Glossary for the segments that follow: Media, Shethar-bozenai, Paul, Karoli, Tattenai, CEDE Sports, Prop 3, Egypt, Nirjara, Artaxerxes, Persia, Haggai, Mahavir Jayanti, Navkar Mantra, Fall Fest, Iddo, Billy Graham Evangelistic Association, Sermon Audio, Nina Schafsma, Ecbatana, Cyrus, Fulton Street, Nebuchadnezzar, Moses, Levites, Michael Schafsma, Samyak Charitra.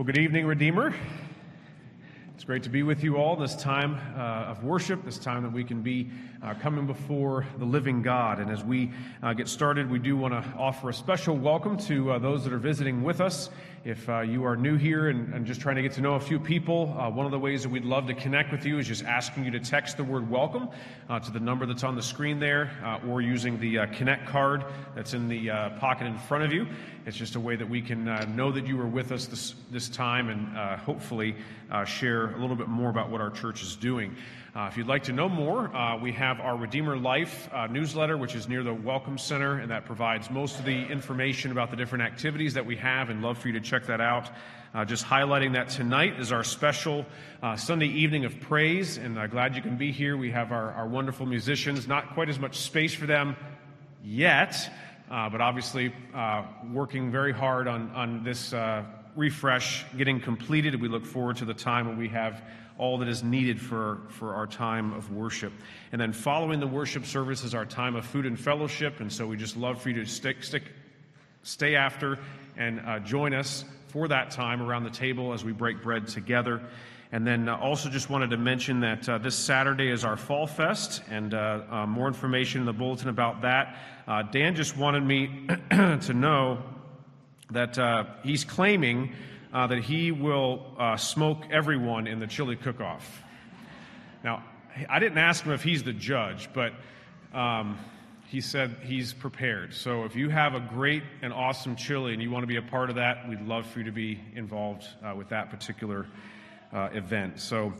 Well, good evening, Redeemer. It's great to be with you all this time of worship, this time that we can be coming before the living God. And as we get started, we do want to offer a special welcome to those that are visiting with us. If you are new here and just trying to get to know a few people, one of the ways that we'd love to connect with you is just asking you to text the word welcome to the number that's on the screen there, or using the Connect card that's in the pocket in front of you. It's just a way that we can know that you were with us this time and hopefully share a little bit more about what our church is doing. If you'd like to know more, we have our Redeemer Life newsletter, which is near the Welcome Center, and that provides most of the information about the different activities that we have, and love for you to check that out. Just highlighting that tonight is our special Sunday evening of praise, and I'm glad you can be here. We have our wonderful musicians, not quite as much space for them yet, but obviously working very hard on this refresh getting completed. We look forward to the time when we have all that is needed for our time of worship. And then following the worship service is our time of food and fellowship, and so we just love for you to stay after and join us for that time around the table as we break bread together. And then also just wanted to mention that this Saturday is our Fall Fest, and more information in the bulletin about that. Dan just wanted me to know that he's claiming that he will smoke everyone in the chili cook-off. Now, I didn't ask him if he's the judge, but he said he's prepared. So if you have a great and awesome chili and you want to be a part of that, we'd love for you to be involved with that particular event. So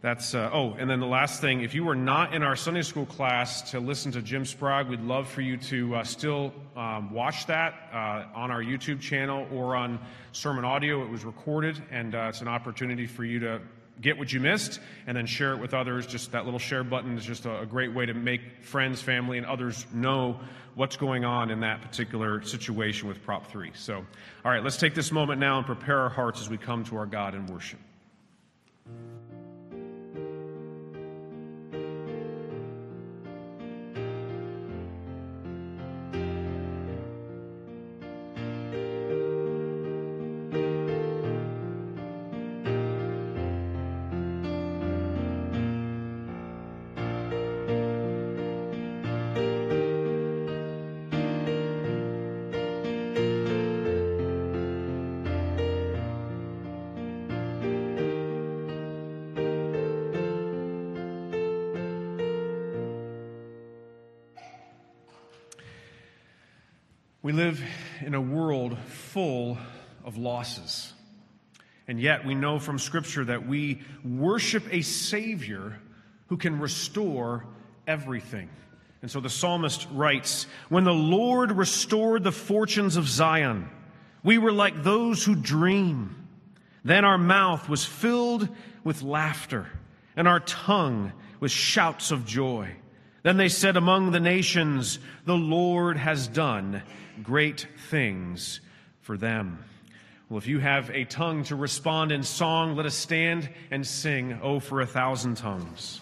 that's, and then the last thing, if you were not in our Sunday school class to listen to Jim Sprague, we'd love for you to still watch that on our YouTube channel or on Sermon Audio. It was recorded, and it's an opportunity for you to get what you missed and then share it with others. Just that little share button is just a great way to make friends, family, and others know what's going on in that particular situation with Prop 3. So, all right, let's take this moment now and prepare our hearts as we come to our God in worship. We live in a world full of losses, and yet we know from Scripture that we worship a Savior who can restore everything. And so the psalmist writes, "When the Lord restored the fortunes of Zion, we were like those who dream. Then our mouth was filled with laughter, and our tongue with shouts of joy. Then they said among the nations, 'The Lord has done great things for them.'" Well, if you have a tongue to respond in song, let us stand and sing, "Oh, for a Thousand Tongues."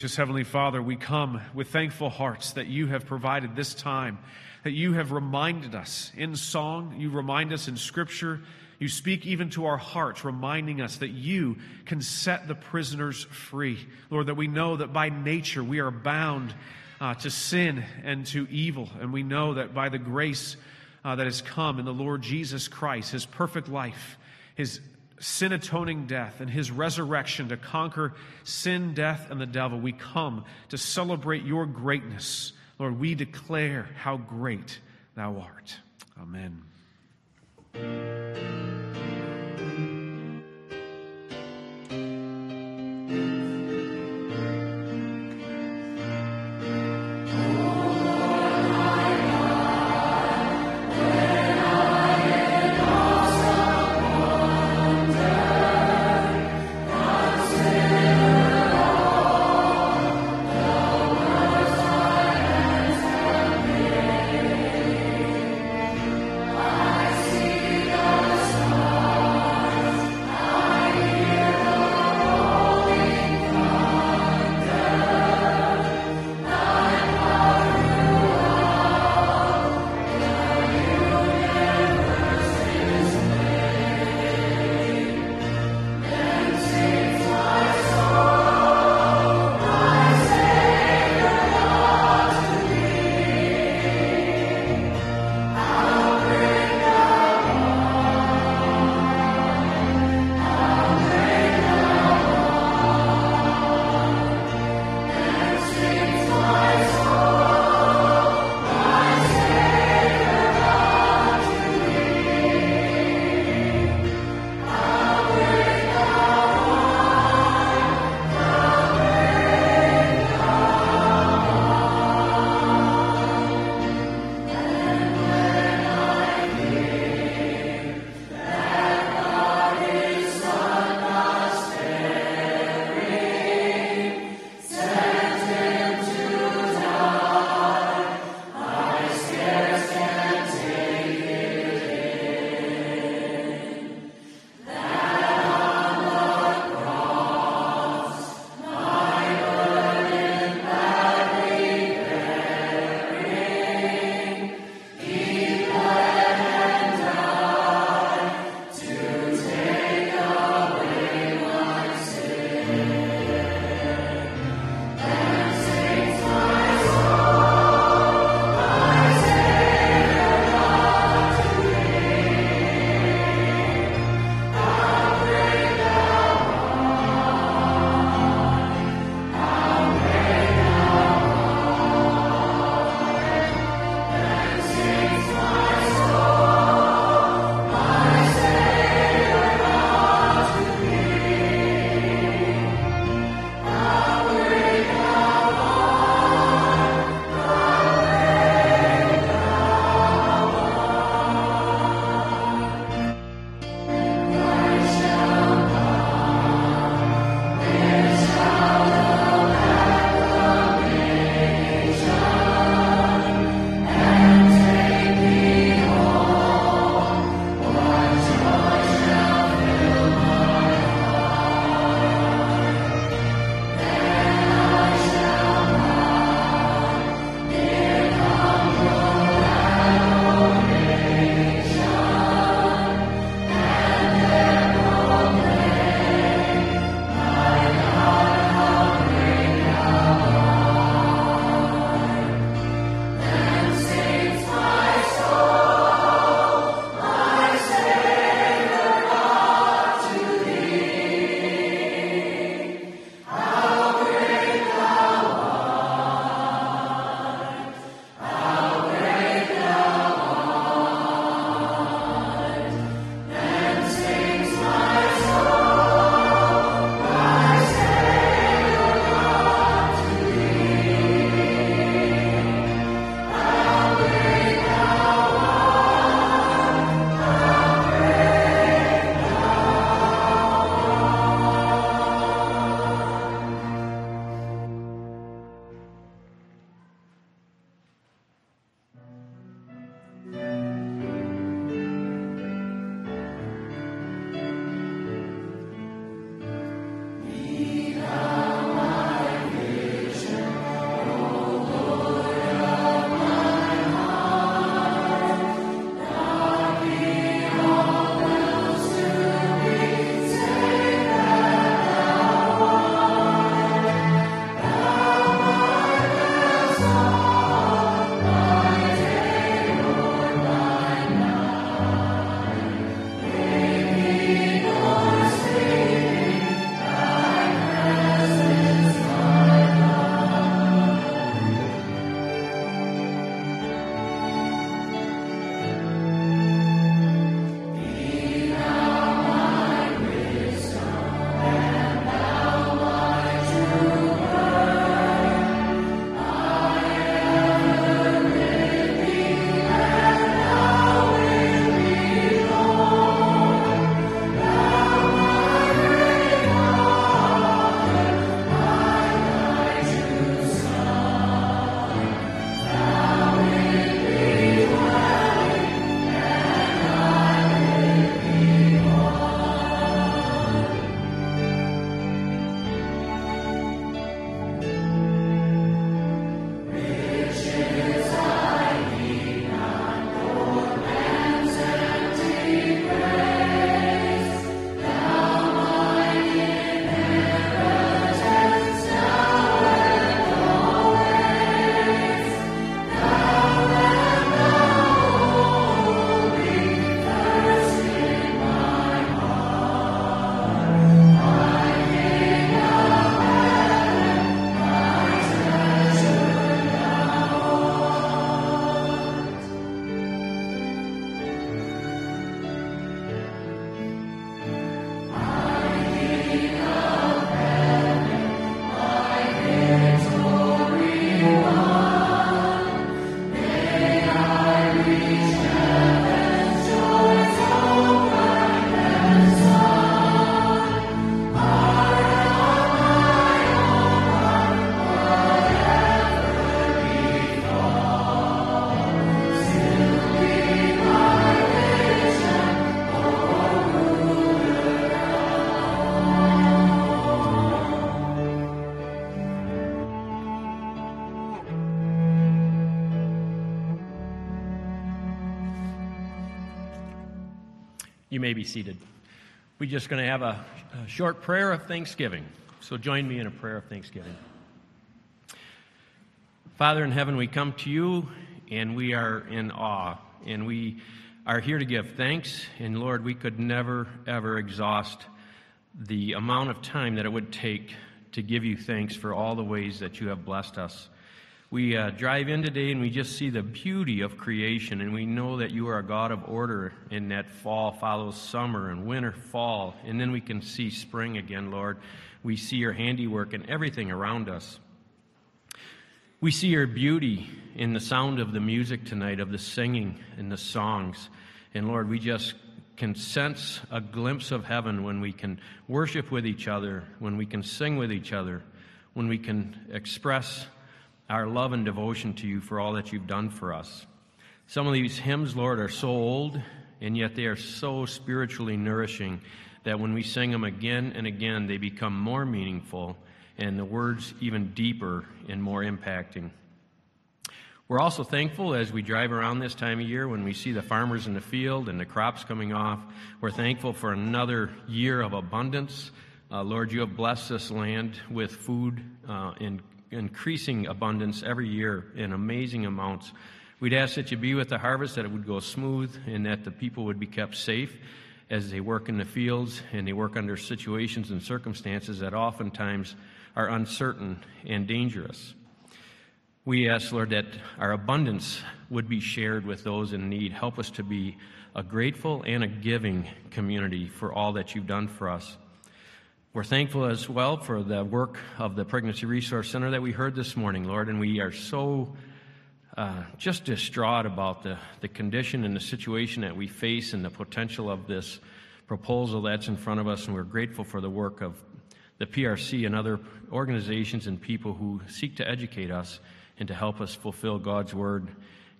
Gracious Heavenly Father, we come with thankful hearts that you have provided this time, that you have reminded us in song, you remind us in Scripture, you speak even to our hearts, reminding us that you can set the prisoners free. Lord, that we know that by nature we are bound to sin and to evil, and we know that by the grace that has come in the Lord Jesus Christ, his perfect life, his sin-atoning death, and his resurrection to conquer sin, death, and the devil. We come to celebrate your greatness. Lord, we declare how great thou art. Amen. You may be seated. We're just going to have a short prayer of thanksgiving. So join me in a prayer of thanksgiving. Father in heaven, we come to you and we are in awe and we are here to give thanks. And Lord, we could never, ever exhaust the amount of time that it would take to give you thanks for all the ways that you have blessed us. We drive in today and we just see the beauty of creation, and we know that you are a God of order, and that fall follows summer and winter fall, and then we can see spring again, Lord. We see your handiwork in everything around us. We see your beauty in the sound of the music tonight, of the singing and the songs. And Lord, we just can sense a glimpse of heaven when we can worship with each other, when we can sing with each other, when we can express our love and devotion to you for all that you've done for us. Some of these hymns, Lord, are so old, and yet they are so spiritually nourishing that when we sing them again and again, they become more meaningful and the words even deeper and more impacting. We're also thankful as we drive around this time of year when we see the farmers in the field and the crops coming off. We're thankful for another year of abundance. Lord, you have blessed this land with food and increasing abundance every year in amazing amounts. We'd ask that you be with the harvest, that it would go smooth, and that the people would be kept safe as they work in the fields and they work under situations and circumstances that oftentimes are uncertain and dangerous. We ask, Lord, that our abundance would be shared with those in need. Help us to be a grateful and a giving community for all that you've done for us. We're thankful as well for the work of the Pregnancy Resource Center that we heard this morning, Lord, and we are so just distraught about the condition and the situation that we face and the potential of this proposal that's in front of us, and we're grateful for the work of the PRC and other organizations and people who seek to educate us and to help us fulfill God's word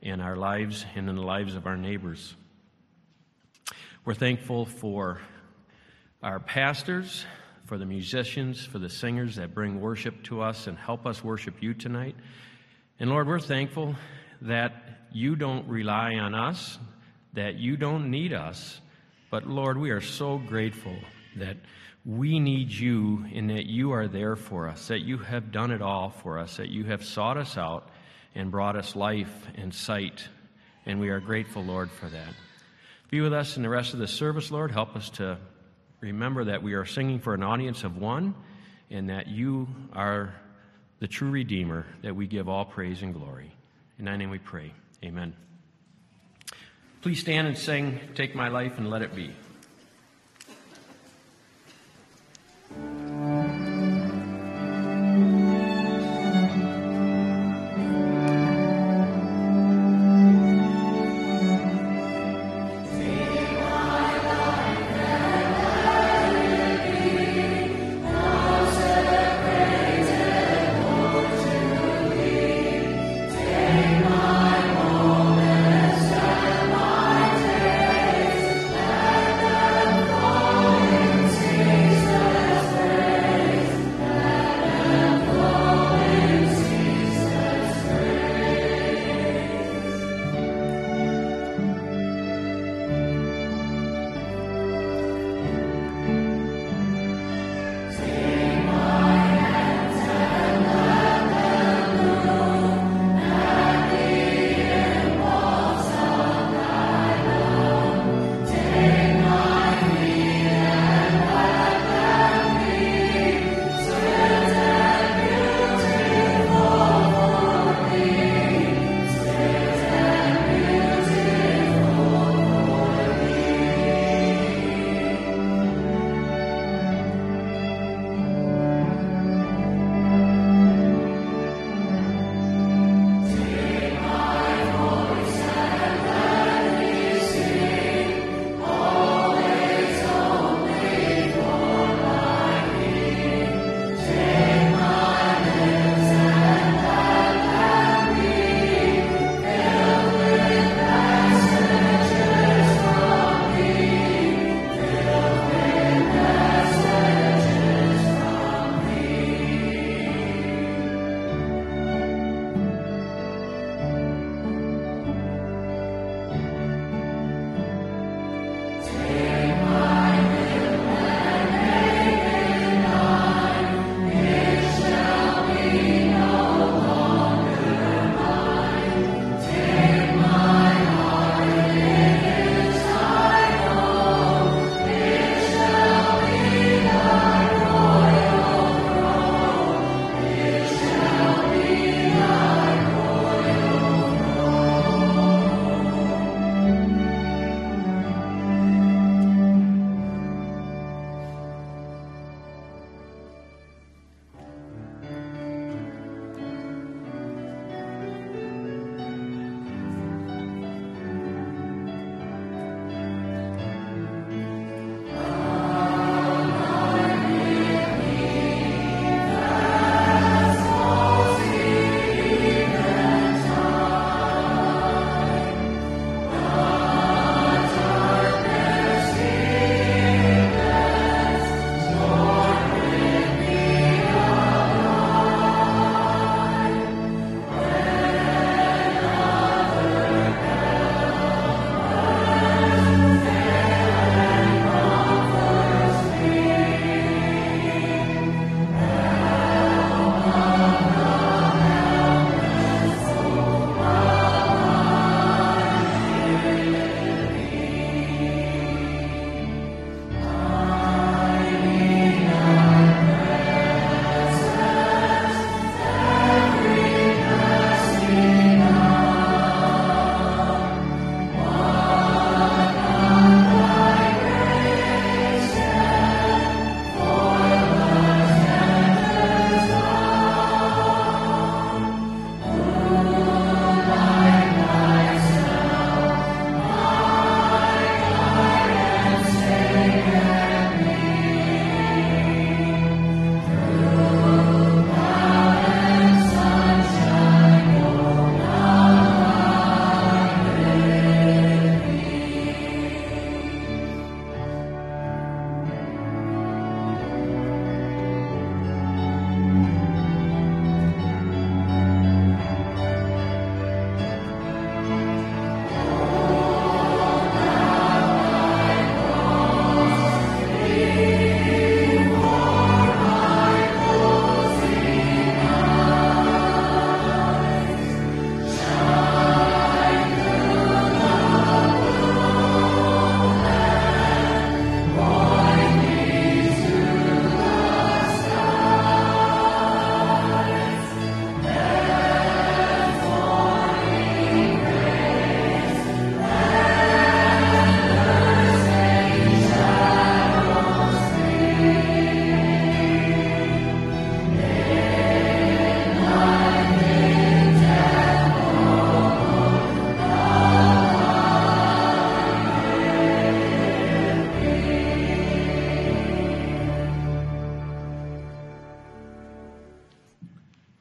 in our lives and in the lives of our neighbors. We're thankful for our pastors, for the musicians, for the singers that bring worship to us and help us worship you tonight. And Lord, we're thankful that you don't rely on us, that you don't need us, but Lord, we are so grateful that we need you and that you are there for us, that you have done it all for us, that you have sought us out and brought us life and sight, and we are grateful, Lord, for that. Be with us in the rest of the service, Lord. Help us to remember that we are singing for an audience of one, and that you are the true Redeemer, that we give all praise and glory. In thy name we pray. Amen. Please stand and sing, "Take My Life and Let It Be."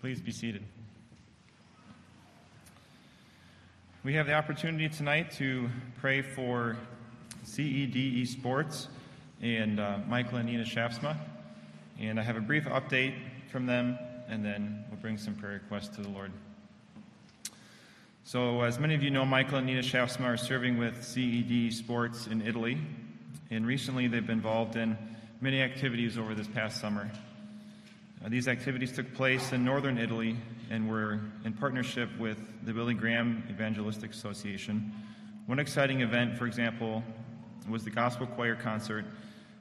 Please be seated. We have the opportunity tonight to pray for CEDE Sports and Michael and Nina Schafsma. And I have a brief update from them, and then we'll bring some prayer requests to the Lord. So as many of you know, Michael and Nina Schafsma are serving with CEDE Sports in Italy. And recently they've been involved in many activities over this past summer. These activities took place in northern Italy and were in partnership with the Billy Graham Evangelistic Association. One exciting event, for example, was the gospel choir concert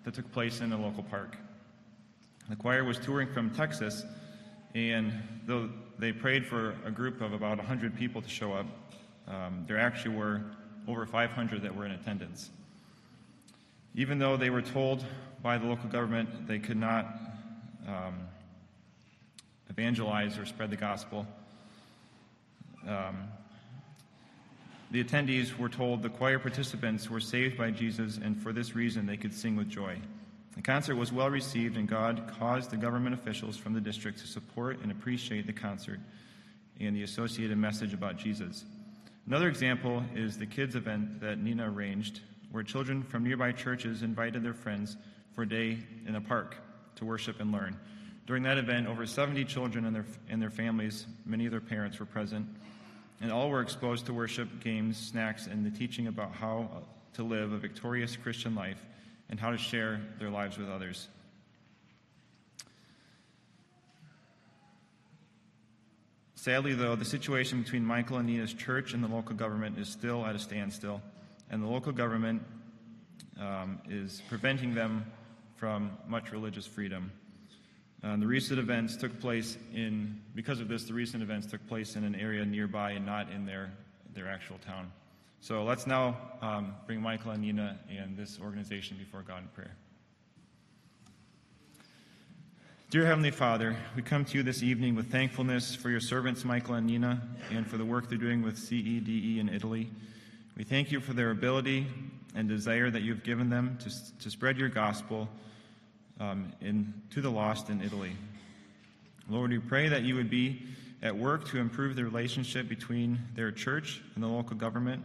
that took place in the local park. The choir was touring from Texas, and though they prayed for a group of about 100 people to show up, there actually were over 500 that were in attendance. Even though they were told by the local government they could not evangelize or spread the gospel, the attendees were told the choir participants were saved by Jesus, and for this reason they could sing with joy. The concert was well received, and God caused the government officials from the district to support and appreciate the concert and the associated message about Jesus. Another example is the kids event that Nina arranged, where children from nearby churches invited their friends for a day in a park to worship and learn. During that event, over 70 children and their families, many of their parents, were present. And all were exposed to worship, games, snacks, and the teaching about how to live a victorious Christian life and how to share their lives with others. Sadly, though, the situation between Michael and Nina's church and the local government is still at a standstill, and the local government is preventing them from much religious freedom. The recent events took place in an area nearby and not in their actual town. So let's now bring Michael and Nina and this organization before God in prayer. Dear Heavenly Father, we come to you this evening with thankfulness for your servants, Michael and Nina, and for the work they're doing with CEDE in Italy. We thank you for their ability and desire that you've given them to spread your gospel to the lost in Italy. Lord, we pray that you would be at work to improve the relationship between their church and the local government,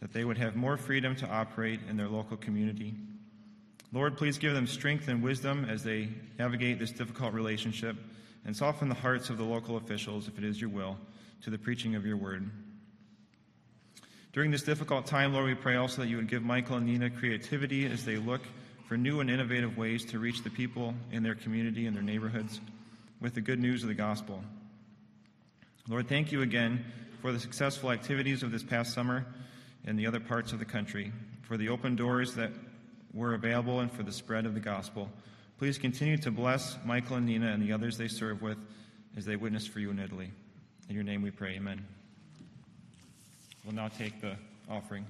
that they would have more freedom to operate in their local community. Lord, please give them strength and wisdom as they navigate this difficult relationship, and soften the hearts of the local officials, if it is your will, to the preaching of your word. During this difficult time, Lord, we pray also that you would give Michael and Nina creativity as they look for new and innovative ways to reach the people in their community and their neighborhoods with the good news of the gospel. Lord, thank you again for the successful activities of this past summer in the other parts of the country, for the open doors that were available, and for the spread of the gospel. Please continue to bless Michael and Nina and the others they serve with as they witness for you in Italy. In your name we pray, amen. We'll now take the offering.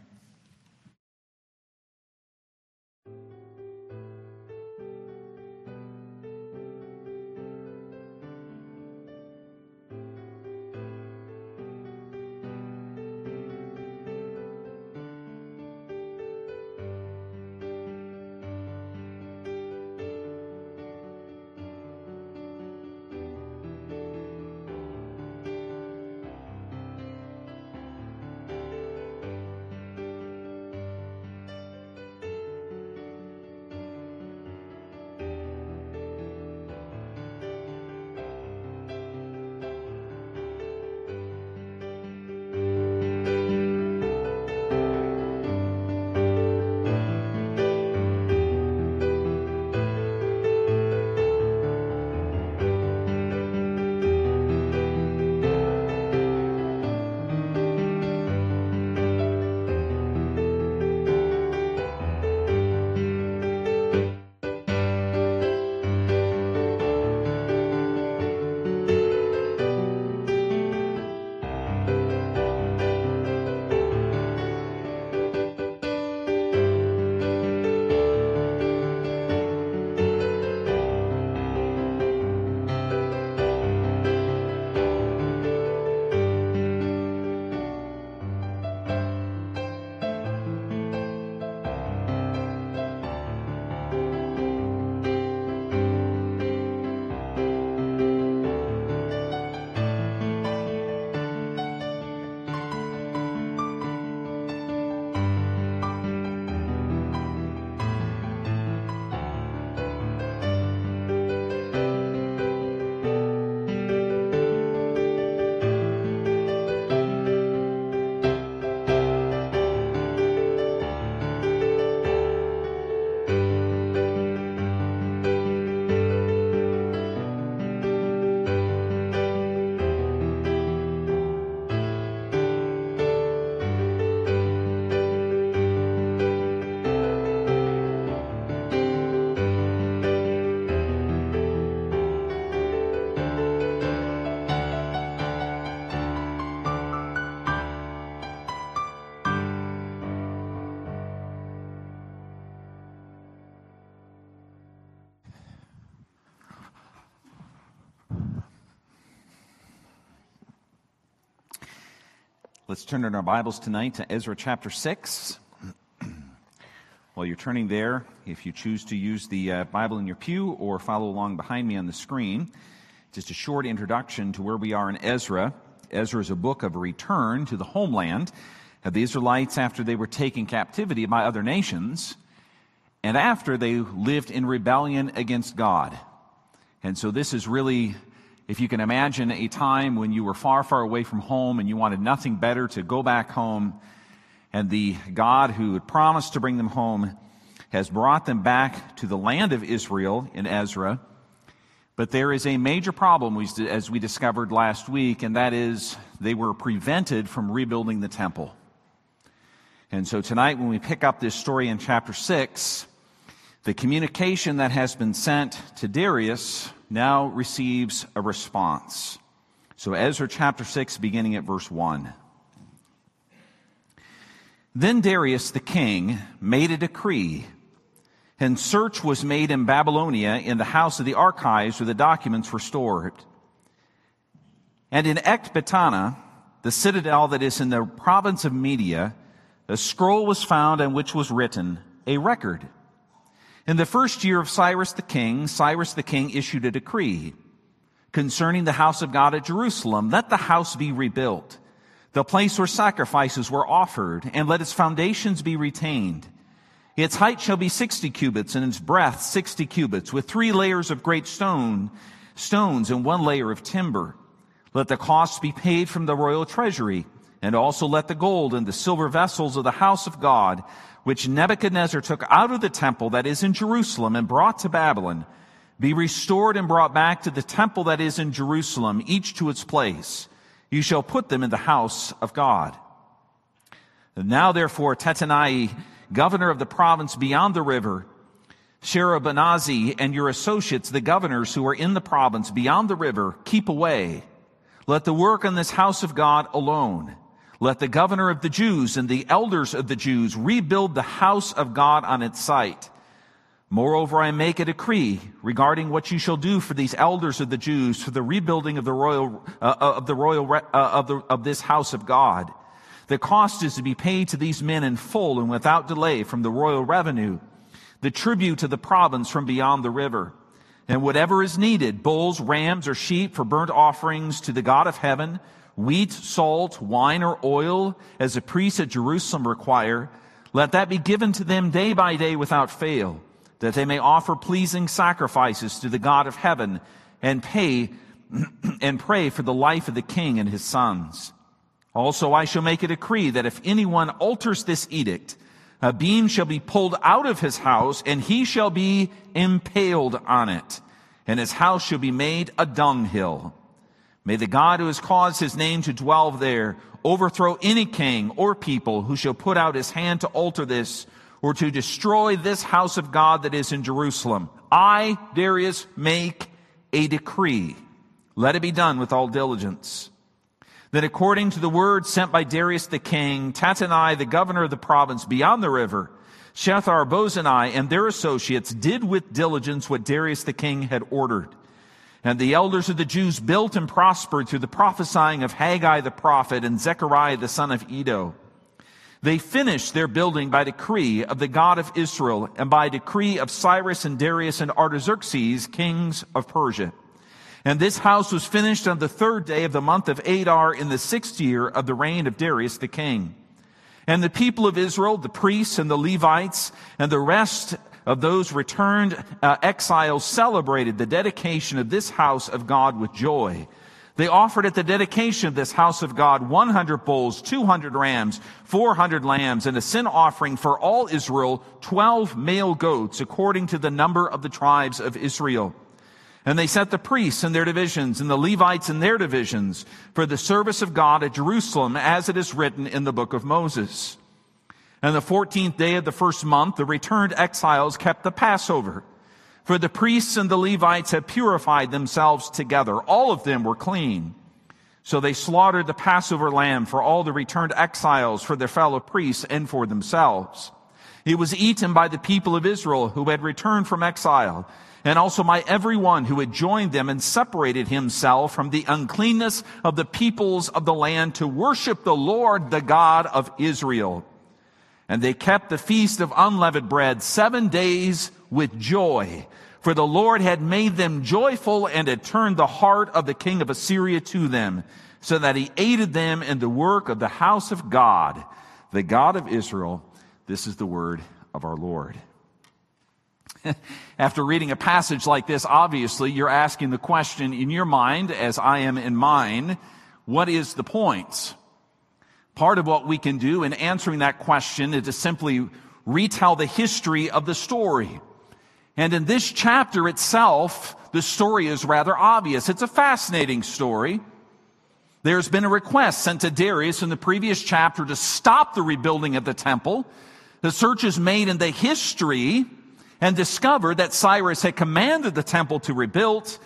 Let's turn in our Bibles tonight to Ezra chapter 6. While you're turning there, if you choose to use the Bible in your pew or follow along behind me on the screen, just a short introduction to where we are in Ezra. Ezra is a book of return to the homeland of the Israelites after they were taken captivity by other nations and after they lived in rebellion against God. And so this is really, if you can imagine, a time when you were far, far away from home and you wanted nothing better to go back home, and the God who had promised to bring them home has brought them back to the land of Israel in Ezra. But there is a major problem, as we discovered last week, and that is they were prevented from rebuilding the temple. And so tonight when we pick up this story in chapter 6, the communication that has been sent to Darius now receives a response. So Ezra chapter 6, beginning at verse 1. Then Darius the king made a decree, and search was made in Babylonia in the house of the archives where the documents were stored, and in Ecbatana, the citadel that is in the province of Media, a scroll was found on which was written a record. In the first year of Cyrus the king issued a decree concerning the house of God at Jerusalem. Let the house be rebuilt, the place where sacrifices were offered, and let its foundations be retained. Its height shall be 60 cubits, and its breadth 60 cubits, with 3 layers of great stones and 1 layer of timber. Let the costs be paid from the royal treasury, and also let the gold and the silver vessels of the house of God, which Nebuchadnezzar took out of the temple that is in Jerusalem and brought to Babylon, be restored and brought back to the temple that is in Jerusalem, each to its place. You shall put them in the house of God. And now, therefore, Tattenai, governor of the province beyond the river, Shethar-bozenai, and your associates, the governors who are in the province beyond the river, keep away. Let the work on this house of God alone. Let the governor of the Jews and the elders of the Jews rebuild the house of God on its site. Moreover, I make a decree regarding what you shall do for these elders of the Jews for the rebuilding of this house of God. The cost is to be paid to these men in full and without delay from the royal revenue, the tribute to the province from beyond the river, and whatever is needed, bulls, rams, or sheep for burnt offerings to the God of heaven, wheat, salt, wine, or oil, as the priests at Jerusalem require, let that be given to them day by day without fail, that they may offer pleasing sacrifices to the God of heaven and pray for the life of the king and his sons. Also I shall make a decree that if anyone alters this edict, a beam shall be pulled out of his house, and he shall be impaled on it, and his house shall be made a dunghill. May the God who has caused his name to dwell there overthrow any king or people who shall put out his hand to alter this or to destroy this house of God that is in Jerusalem. I, Darius, make a decree. Let it be done with all diligence. That according to the word sent by Darius the king, Tattenai, the governor of the province beyond the river, Shethar-bozenai and their associates did with diligence what Darius the king had ordered. And the elders of the Jews built and prospered through the prophesying of Haggai the prophet and Zechariah the son of Iddo. They finished their building by decree of the God of Israel and by decree of Cyrus and Darius and Artaxerxes, kings of Persia. And this house was finished on the 3rd day of the month of Adar in the 6th year of the reign of Darius the king. And the people of Israel, the priests and the Levites and the rest of those returned exiles celebrated the dedication of this house of God with joy. They offered at the dedication of this house of God 100 bulls, 200 rams, 400 lambs, and a sin offering for all Israel, 12 male goats, according to the number of the tribes of Israel. And they set the priests in their divisions and the Levites in their divisions for the service of God at Jerusalem, as it is written in the book of Moses. And the 14th day of the 1st month, the returned exiles kept the Passover. For the priests and the Levites had purified themselves together. All of them were clean. So they slaughtered the Passover lamb for all the returned exiles, for their fellow priests, and for themselves. It was eaten by the people of Israel who had returned from exile, and also by everyone who had joined them and separated himself from the uncleanness of the peoples of the land to worship the Lord, the God of Israel. And they kept the feast of unleavened bread 7 days with joy, for the Lord had made them joyful and had turned the heart of the king of Assyria to them, so that he aided them in the work of the house of God, the God of Israel. This is the word of our Lord. After reading a passage like this, obviously, you're asking the question in your mind, as I am in mine, what is the point? Part of what we can do in answering that question is to simply retell the history of the story. And in this chapter itself, the story is rather obvious. It's a fascinating story. There's been a request sent to Darius in the previous chapter to stop the rebuilding of the temple. The search is made in the history and discovered that Cyrus had commanded the temple to rebuild,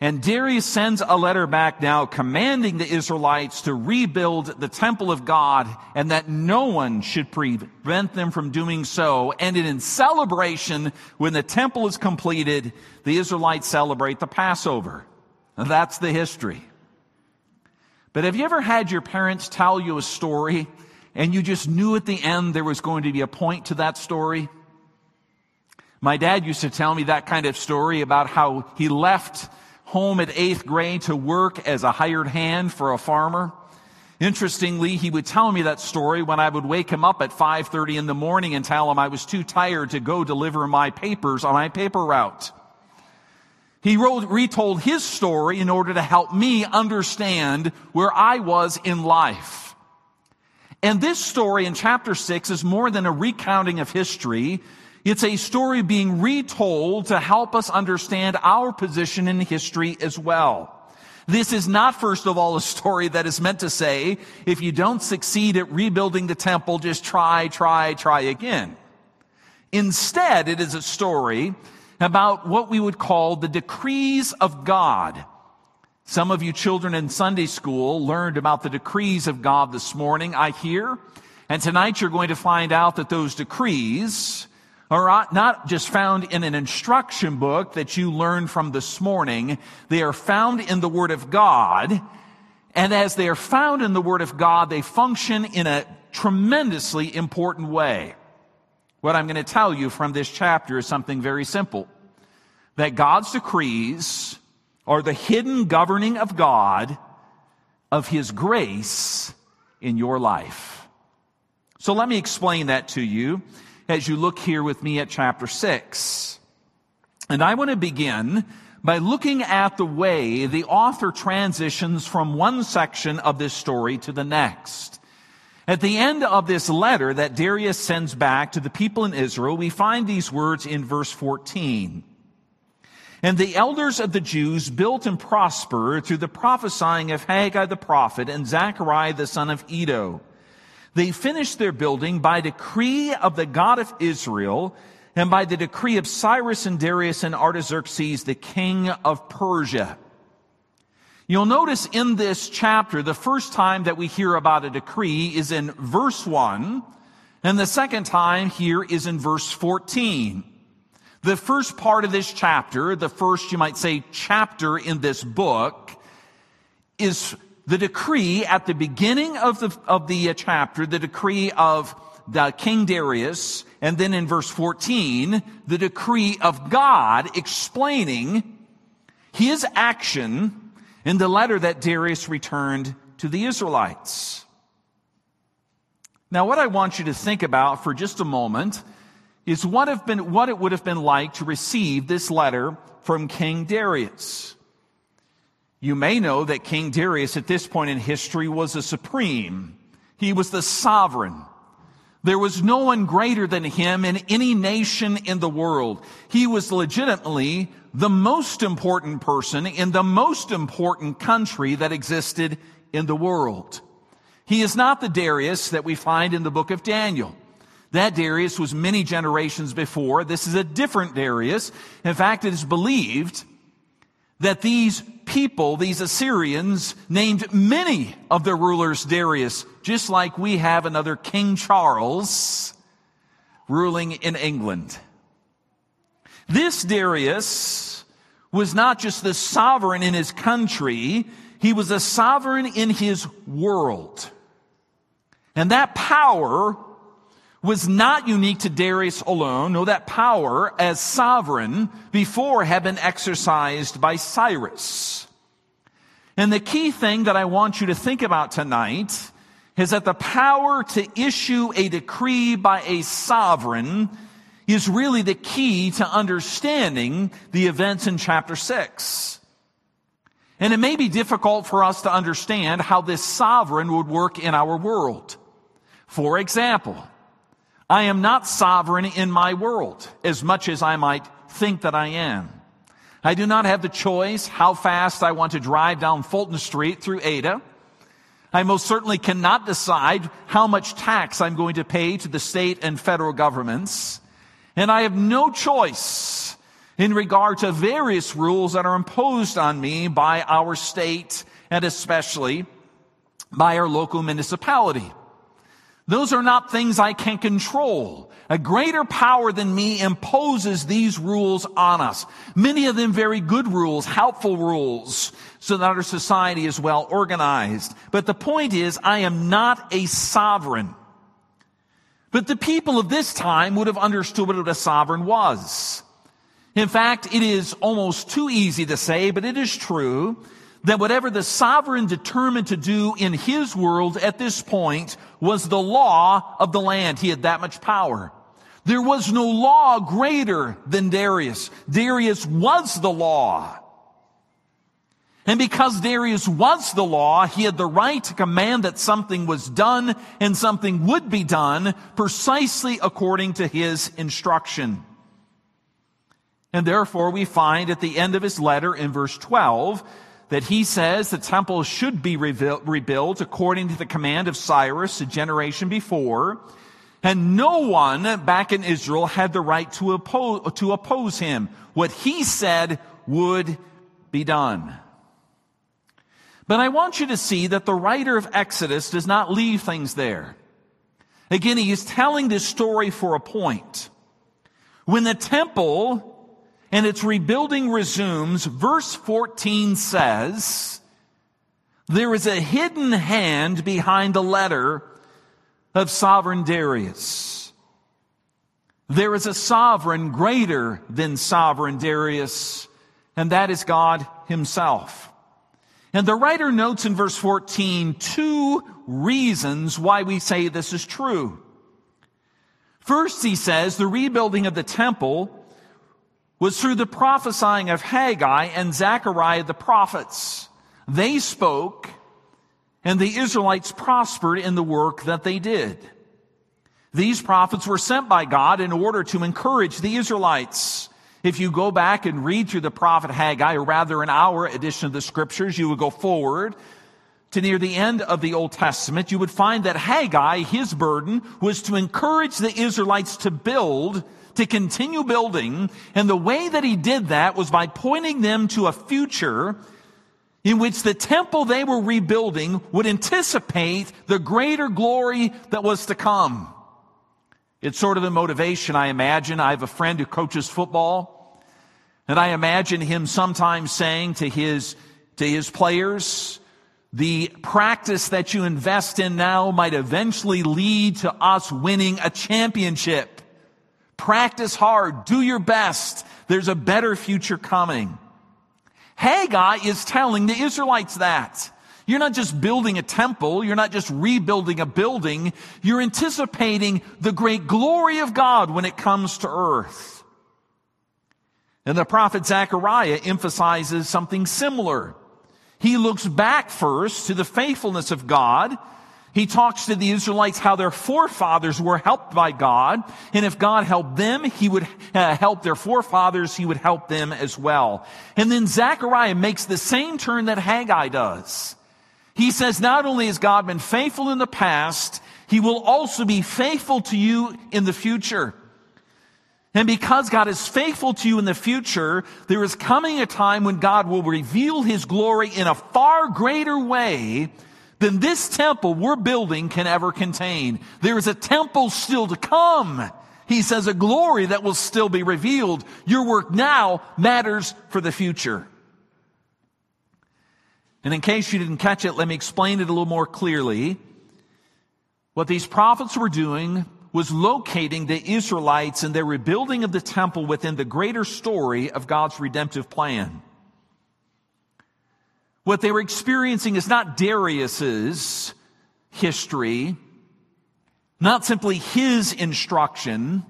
and Darius sends a letter back now commanding the Israelites to rebuild the temple of God and that no one should prevent them from doing so. And in celebration, when the temple is completed, the Israelites celebrate the Passover. And that's the history. But have you ever had your parents tell you a story and you just knew at the end there was going to be a point to that story? My dad used to tell me that kind of story about how he left home at 8th grade to work as a hired hand for a farmer. Interestingly, he would tell me that story when I would wake him up at 5:30 in the morning and tell him I was too tired to go deliver my papers on my paper route. He retold his story in order to help me understand where I was in life. And this story in chapter 6 is more than a recounting of history. It's a story being retold to help us understand our position in history as well. This is not, first of all, a story that is meant to say, if you don't succeed at rebuilding the temple, just try again. Instead, it is a story about what we would call the decrees of God. Some of you children in Sunday school learned about the decrees of God this morning, I hear. And tonight you're going to find out that those decrees are not just found in an instruction book that you learned from this morning. They are found in the Word of God. And as they are found in the Word of God, they function in a tremendously important way. What I'm going to tell you from this chapter is something very simple. That God's decrees are the hidden governing of God, of His grace in your life. So let me explain that to you as you look here with me at chapter 6. And I want to begin by looking at the way the author transitions from one section of this story to the next. At the end of this letter that Darius sends back to the people in Israel, we find these words in verse 14. And the elders of the Jews built and prospered through the prophesying of Haggai the prophet and Zechariah the son of Iddo. They finished their building by decree of the God of Israel and by the decree of Cyrus and Darius and Artaxerxes, the king of Persia. You'll notice in this chapter, the first time that we hear about a decree is in verse 1, and the second time here is in verse 14. The first part of this chapter, the first, you might say, chapter in this book, is the decree at the beginning of the chapter, the decree of the King Darius, and then in verse 14, the decree of God explaining His action in the letter that Darius returned to the Israelites. Now, what I want you to think about for just a moment is what it would have been like to receive this letter from King Darius. You may know that King Darius at this point in history was the supreme. He was the sovereign. There was no one greater than him in any nation in the world. He was legitimately the most important person in the most important country that existed in the world. He is not the Darius that we find in the book of Daniel. That Darius was many generations before. This is a different Darius. In fact, it is believed that these people, these Assyrians, named many of their rulers Darius, just like we have another King Charles, ruling in England. This Darius was not just the sovereign in his country, he was a sovereign in his world. And that power was not unique to Darius alone. No, that power as sovereign before had been exercised by Cyrus. And the key thing that I want you to think about tonight is that the power to issue a decree by a sovereign is really the key to understanding the events in chapter 6. And it may be difficult for us to understand how this sovereign would work in our world. For example, I am not sovereign in my world as much as I might think that I am. I do not have the choice how fast I want to drive down Fulton Street through Ada. I most certainly cannot decide how much tax I'm going to pay to the state and federal governments. And I have no choice in regard to various rules that are imposed on me by our state and especially by our local municipality. Those are not things I can control. A greater power than me imposes these rules on us. Many of them very good rules, helpful rules, so that our society is well organized. But the point is, I am not a sovereign. But the people of this time would have understood what a sovereign was. In fact, it is almost too easy to say, but it is true, that whatever the sovereign determined to do in his world at this point was the law of the land. He had that much power. There was no law greater than Darius. Darius was the law. And because Darius was the law, he had the right to command that something was done and something would be done precisely according to his instruction. And therefore, we find at the end of his letter in verse 12, that he says the temple should be rebuilt according to the command of Cyrus a generation before, and no one back in Israel had the right to oppose him. What he said would be done. But I want you to see that the writer of Exodus does not leave things there. Again, he is telling this story for a point. When the temple and its rebuilding resumes, verse 14 says, there is a hidden hand behind the letter of sovereign Darius. There is a sovereign greater than sovereign Darius, and that is God himself. And the writer notes in verse 14 two reasons why we say this is true. First, he says, the rebuilding of the temple was through the prophesying of Haggai and Zechariah the prophets. They spoke, and the Israelites prospered in the work that they did. These prophets were sent by God in order to encourage the Israelites. If you go back and read through the prophet Haggai, or rather in our edition of the Scriptures, you would go forward to near the end of the Old Testament. You would find that Haggai, his burden, was to encourage the Israelites to build, to continue building, and the way that he did that was by pointing them to a future in which the temple they were rebuilding would anticipate the greater glory that was to come. It's sort of a motivation, I imagine. I have a friend who coaches football, and I imagine him sometimes saying to his players, the practice that you invest in now might eventually lead to us winning a championship. Practice hard. Do your best. There's a better future coming. Haggai is telling the Israelites that. You're not just building a temple. You're not just rebuilding a building. You're anticipating the great glory of God when it comes to earth. And the prophet Zechariah emphasizes something similar. He looks back first to the faithfulness of God. He talks to the Israelites how their forefathers were helped by God. And if God helped them, he would help their forefathers. He would help them as well. And then Zechariah makes the same turn that Haggai does. He says, not only has God been faithful in the past, he will also be faithful to you in the future. And because God is faithful to you in the future, there is coming a time when God will reveal his glory in a far greater way then this temple we're building can ever contain. There is a temple still to come. He says a glory that will still be revealed. Your work now matters for the future. And in case you didn't catch it, let me explain it a little more clearly. What these prophets were doing was locating the Israelites in their rebuilding of the temple within the greater story of God's redemptive plan. What they were experiencing is not Darius's history, not simply his instruction.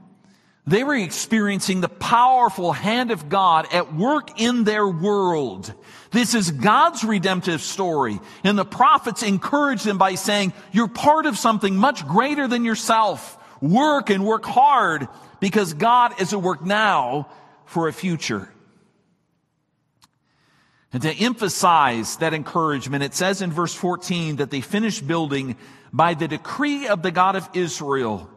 They were experiencing the powerful hand of God at work in their world. This is God's redemptive story. And the prophets encourage them by saying, you're part of something much greater than yourself. Work and work hard because God is at work now for a future. And to emphasize that encouragement, it says in verse 14 that they finished building by the decree of the God of Israel.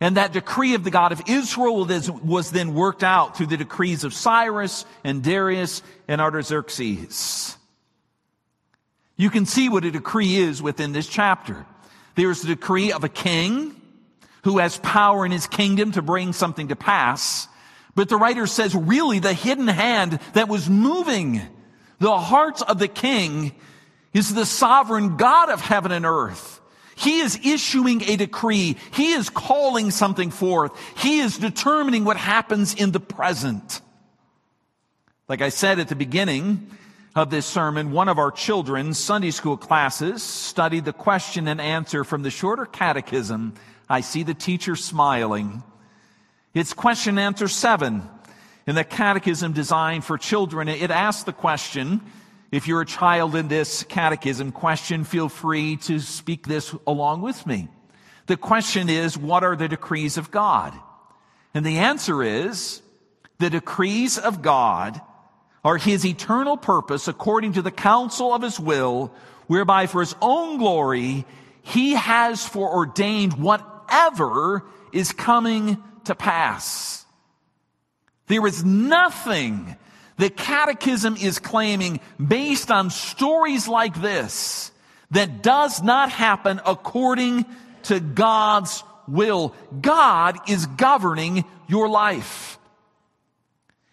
And that decree of the God of Israel was then worked out through the decrees of Cyrus and Darius and Artaxerxes. You can see what a decree is within this chapter. There's the decree of a king who has power in his kingdom to bring something to pass. But the writer says really the hidden hand that was moving the hearts of the king is the sovereign God of heaven and earth. He is issuing a decree. He is calling something forth. He is determining what happens in the present. Like I said at the beginning of this sermon, one of our children's Sunday school classes studied the question and answer from the shorter catechism. I see the teacher smiling. It's question and answer 7 in the catechism designed for children. It asks the question. If you're a child in this catechism question, feel free to speak this along with me. The question is, what are the decrees of God? And the answer is, the decrees of God are his eternal purpose according to the counsel of his will, whereby for his own glory, he has foreordained whatever is coming to pass. There is nothing the catechism is claiming, based on stories like this, that does not happen according to God's will. God is governing your life.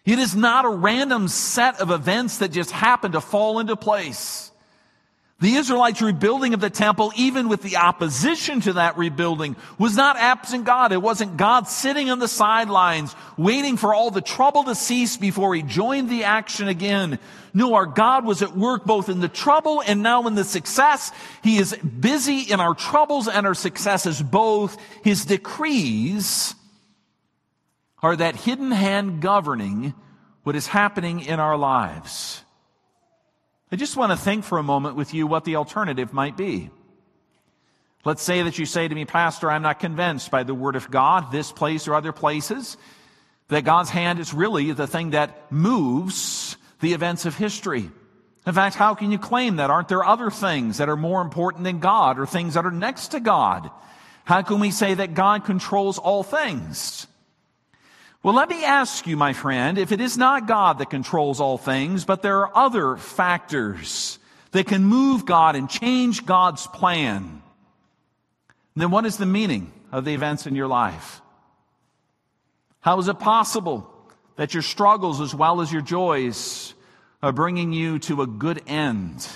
It is not a random set of events that just happen to fall into place. The Israelites' rebuilding of the temple, even with the opposition to that rebuilding, was not absent God. It wasn't God sitting on the sidelines, waiting for all the trouble to cease before he joined the action again. No, our God was at work both in the trouble and now in the success. He is busy in our troubles and our successes both. His decrees are that hidden hand governing what is happening in our lives. I just want to think for a moment with you what the alternative might be. Let's say that you say to me, Pastor, I'm not convinced by the word of God, this place or other places, that God's hand is really the thing that moves the events of history. In fact, how can you claim that? Aren't there other things that are more important than God or things that are next to God? How can we say that God controls all things? Well, let me ask you, my friend, if it is not God that controls all things, but there are other factors that can move God and change God's plan, then what is the meaning of the events in your life? How is it possible that your struggles as well as your joys are bringing you to a good end?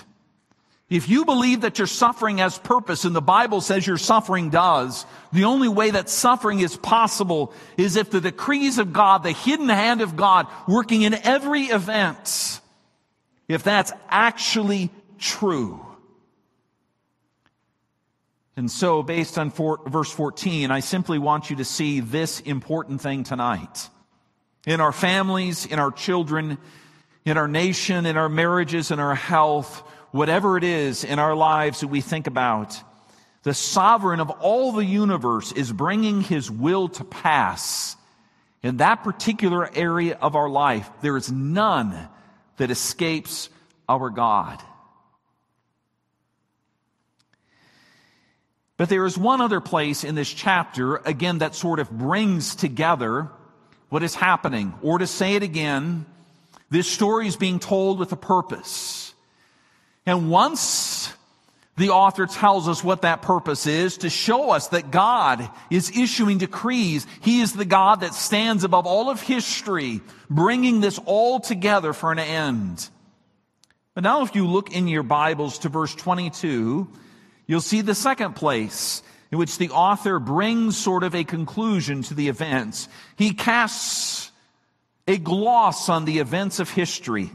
If you believe that your suffering has purpose, and the Bible says your suffering does, the only way that suffering is possible is if the decrees of God, the hidden hand of God, working in every event, if that's actually true. And so, based on verse 14, I simply want you to see this important thing tonight. In our families, in our children, in our nation, in our marriages, in our health, whatever it is in our lives that we think about, the sovereign of all the universe is bringing his will to pass in that particular area of our life. There is none that escapes our God. But there is one other place in this chapter, again, that sort of brings together what is happening. Or to say it again, this story is being told with a purpose. And once The author tells us what that purpose is, to show us that God is issuing decrees. He is the God that stands above all of history, bringing this all together for an end. But now if you look in your Bibles to verse 22, you'll see the second place in which the author brings sort of a conclusion to the events. He casts a gloss on the events of history.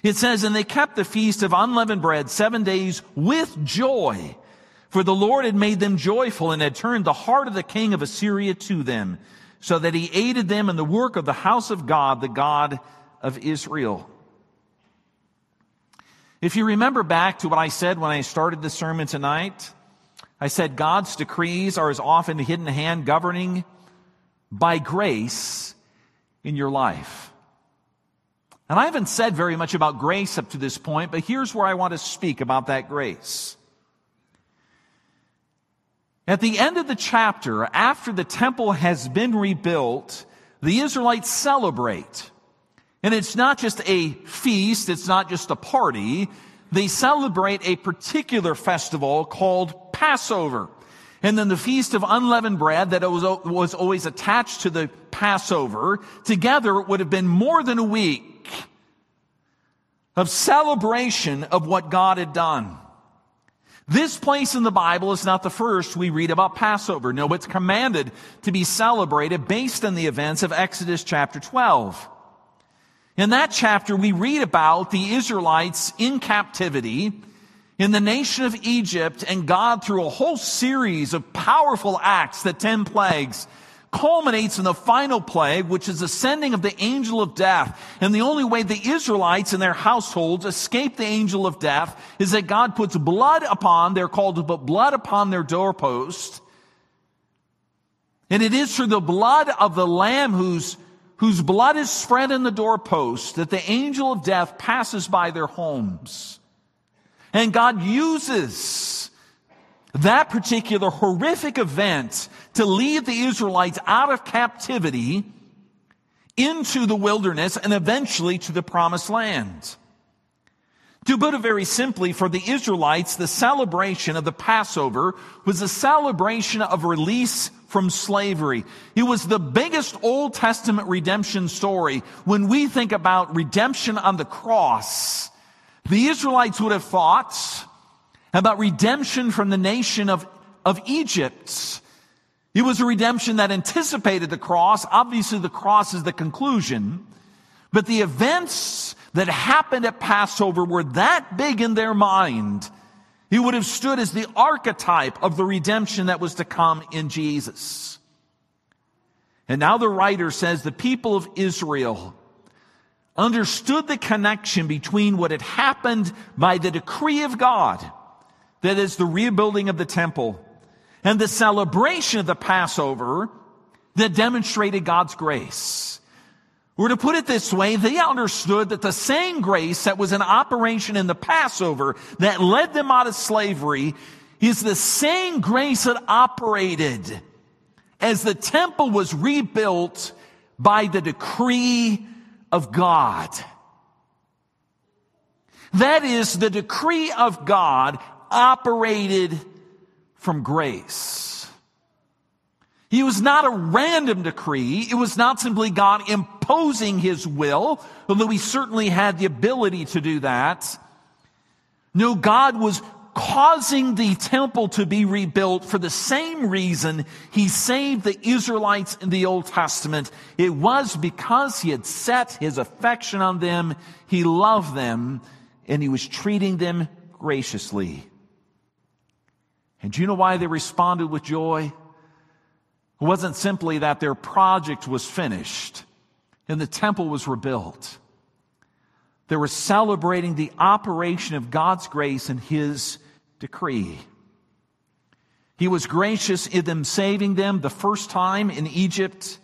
It says, and they kept the feast of unleavened bread 7 days with joy, for the Lord had made them joyful and had turned the heart of the king of Assyria to them, so that he aided them in the work of the house of God, the God of Israel. If you remember back to what I said when I started the sermon tonight, I said God's decrees are as often the hidden hand governing by grace in your life. And I haven't said very much about grace up to this point, but here's where I want to speak about that grace. At the end of the chapter, after the temple has been rebuilt, the Israelites celebrate. And it's not just a feast, it's not just a party. They celebrate a particular festival called Passover. And then the Feast of Unleavened Bread that was always attached to the Passover. Together, it would have been more than a week of celebration of what God had done. This place in the Bible is not the first we read about Passover. No, it's commanded to be celebrated based on the events of Exodus chapter 12. In that chapter, we read about the Israelites in captivity in the nation of Egypt, and God, through a whole series of powerful acts, the 10 plagues, culminates in the final plague, which is the sending of the angel of death. And the only way the Israelites and their households escape the angel of death is that God puts blood upon, they're called to put blood upon their doorpost. And it is through the blood of the lamb whose blood is spread in the doorpost that the angel of death passes by their homes. And God uses that particular horrific event to lead the Israelites out of captivity into the wilderness and eventually to the promised land. To put it very simply, for the Israelites, the celebration of the Passover was a celebration of release from slavery. It was the biggest Old Testament redemption story. When we think about redemption on the cross, the Israelites would have thought about redemption from the nation of Egypt. It was a redemption that anticipated the cross. Obviously, the cross is the conclusion. But the events that happened at Passover were that big in their mind. It would have stood as the archetype of the redemption that was to come in Jesus. And now the writer says the people of Israel understood the connection between what had happened by the decree of God, that is the rebuilding of the temple, and the celebration of the Passover that demonstrated God's grace. Or to put it this way, they understood that the same grace that was in operation in the Passover that led them out of slavery is the same grace that operated as the temple was rebuilt by the decree of God. That is, the decree of God operated from grace. It was not a random decree. It was not simply God imposing his will, although he certainly had the ability to do that. No, God was causing the temple to be rebuilt for the same reason he saved the Israelites in the Old Testament. It was because he had set his affection on them, he loved them, and he was treating them graciously. And do you know why they responded with joy? It wasn't simply that their project was finished and the temple was rebuilt. They were celebrating the operation of God's grace and his decree. He was gracious in them saving them the first time in Egypt,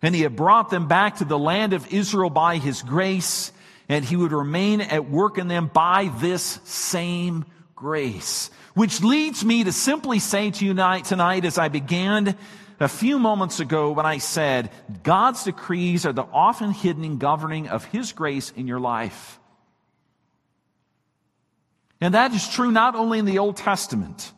and he had brought them back to the land of Israel by his grace, and he would remain at work in them by this same grace. Which leads me to simply say to you tonight, as I began a few moments ago when I said, God's decrees are the often hidden governing of his grace in your life. And that is true not only in the Old Testament.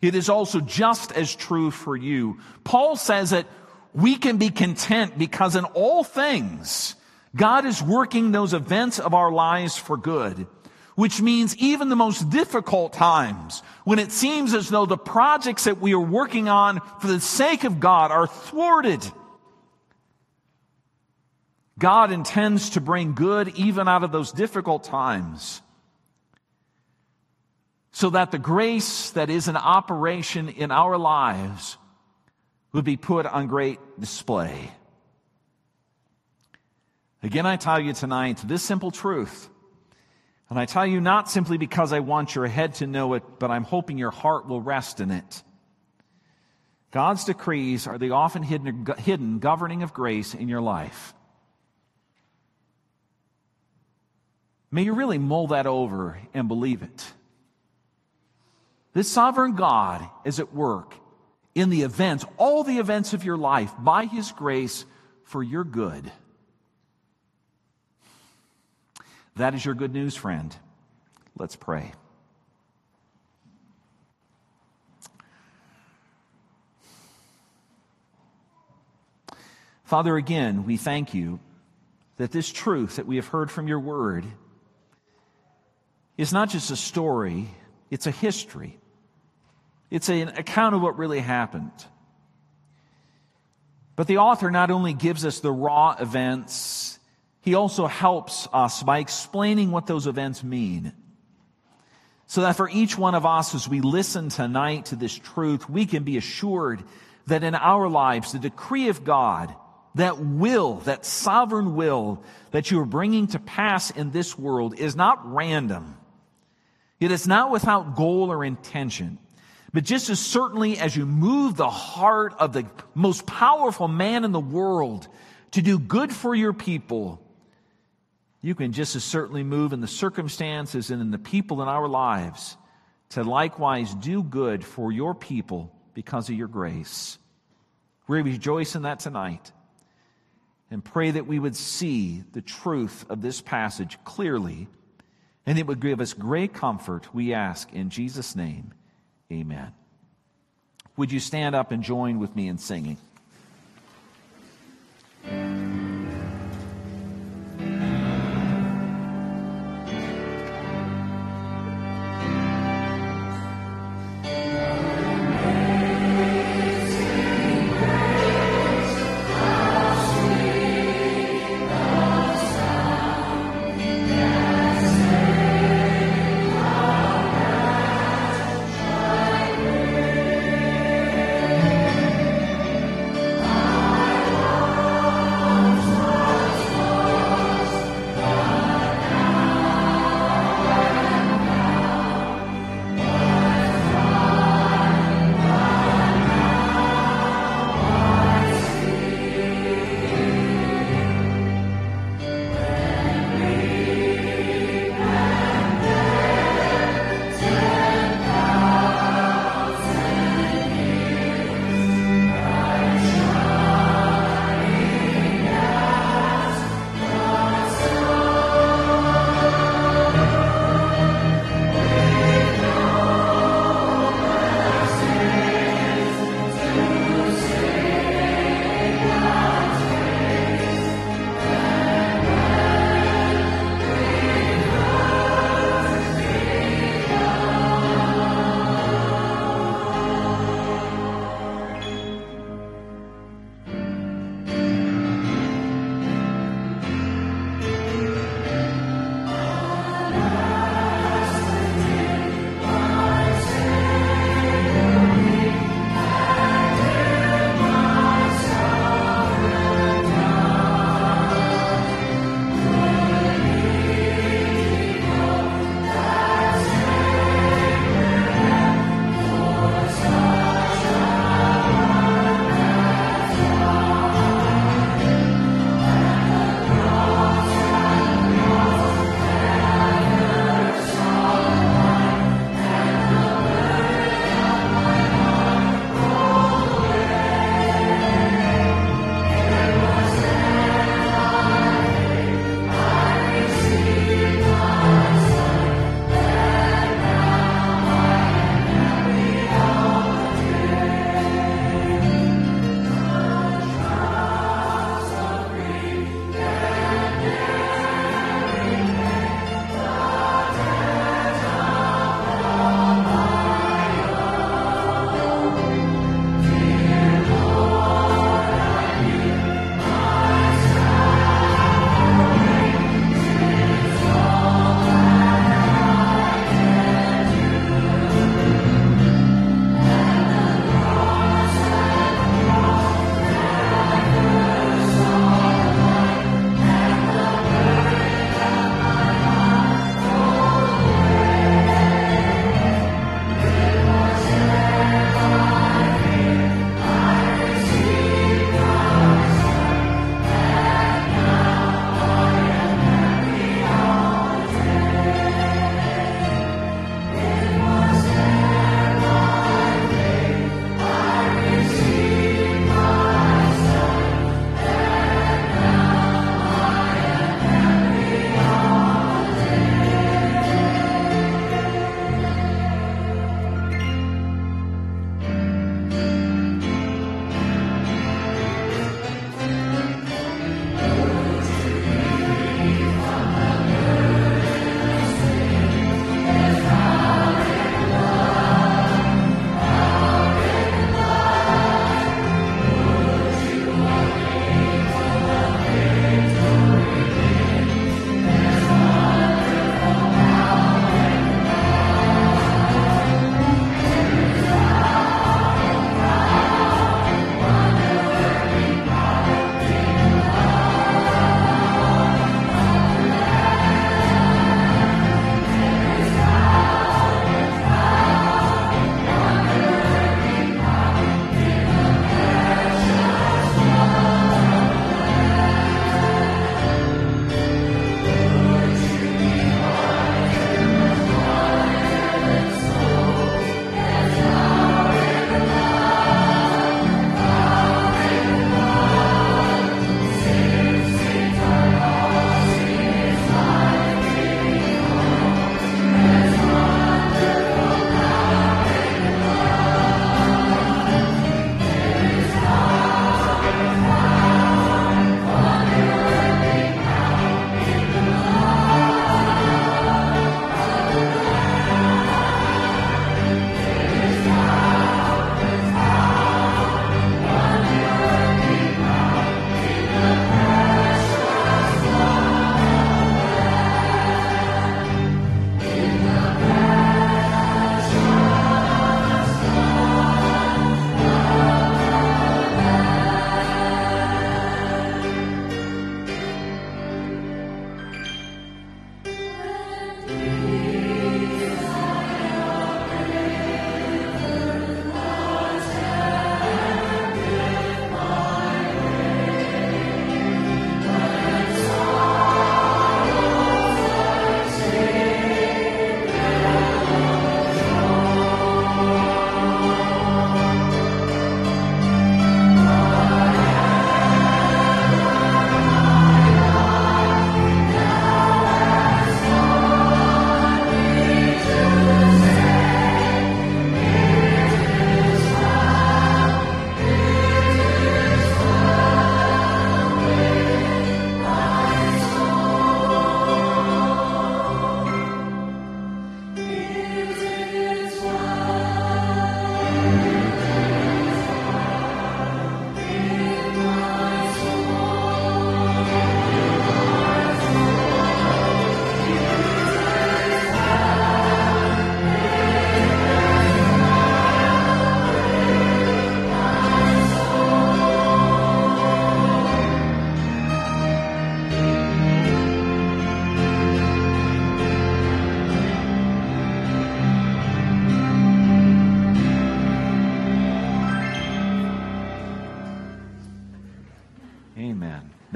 It is also just as true for you. Paul says that we can be content because in all things, God is working those events of our lives for good, which means even the most difficult times, when it seems as though the projects that we are working on for the sake of God are thwarted, God intends to bring good even out of those difficult times, so that the grace that is in operation in our lives would be put on great display. Again, I tell you tonight this simple truth. And I tell you not simply because I want your head to know it, but I'm hoping your heart will rest in it. God's decrees are the often hidden governing of grace in your life. May you really mull that over and believe it. This sovereign God is at work in the events, all the events of your life, by His grace for your good. That is your good news, friend. Let's pray. Father, again, we thank you that this truth that we have heard from your word is not just a story, it's a history. It's an account of what really happened. But the author not only gives us the raw events, he also helps us by explaining what those events mean, so that for each one of us, as we listen tonight to this truth, we can be assured that in our lives, the decree of God, that will, that sovereign will that you are bringing to pass in this world is not random. It is not without goal or intention. But just as certainly as you move the heart of the most powerful man in the world to do good for your people, you can just as certainly move in the circumstances and in the people in our lives to likewise do good for your people because of your grace. We rejoice in that tonight and pray that we would see the truth of this passage clearly, and it would give us great comfort, we ask in Jesus' name. Amen. Would you stand up and join with me in singing?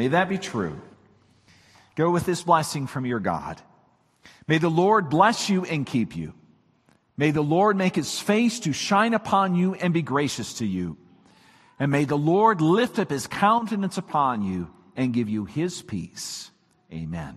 May that be true. Go with this blessing from your God. May the Lord bless you and keep you. May the Lord make his face to shine upon you and be gracious to you. And may the Lord lift up his countenance upon you and give you his peace. Amen.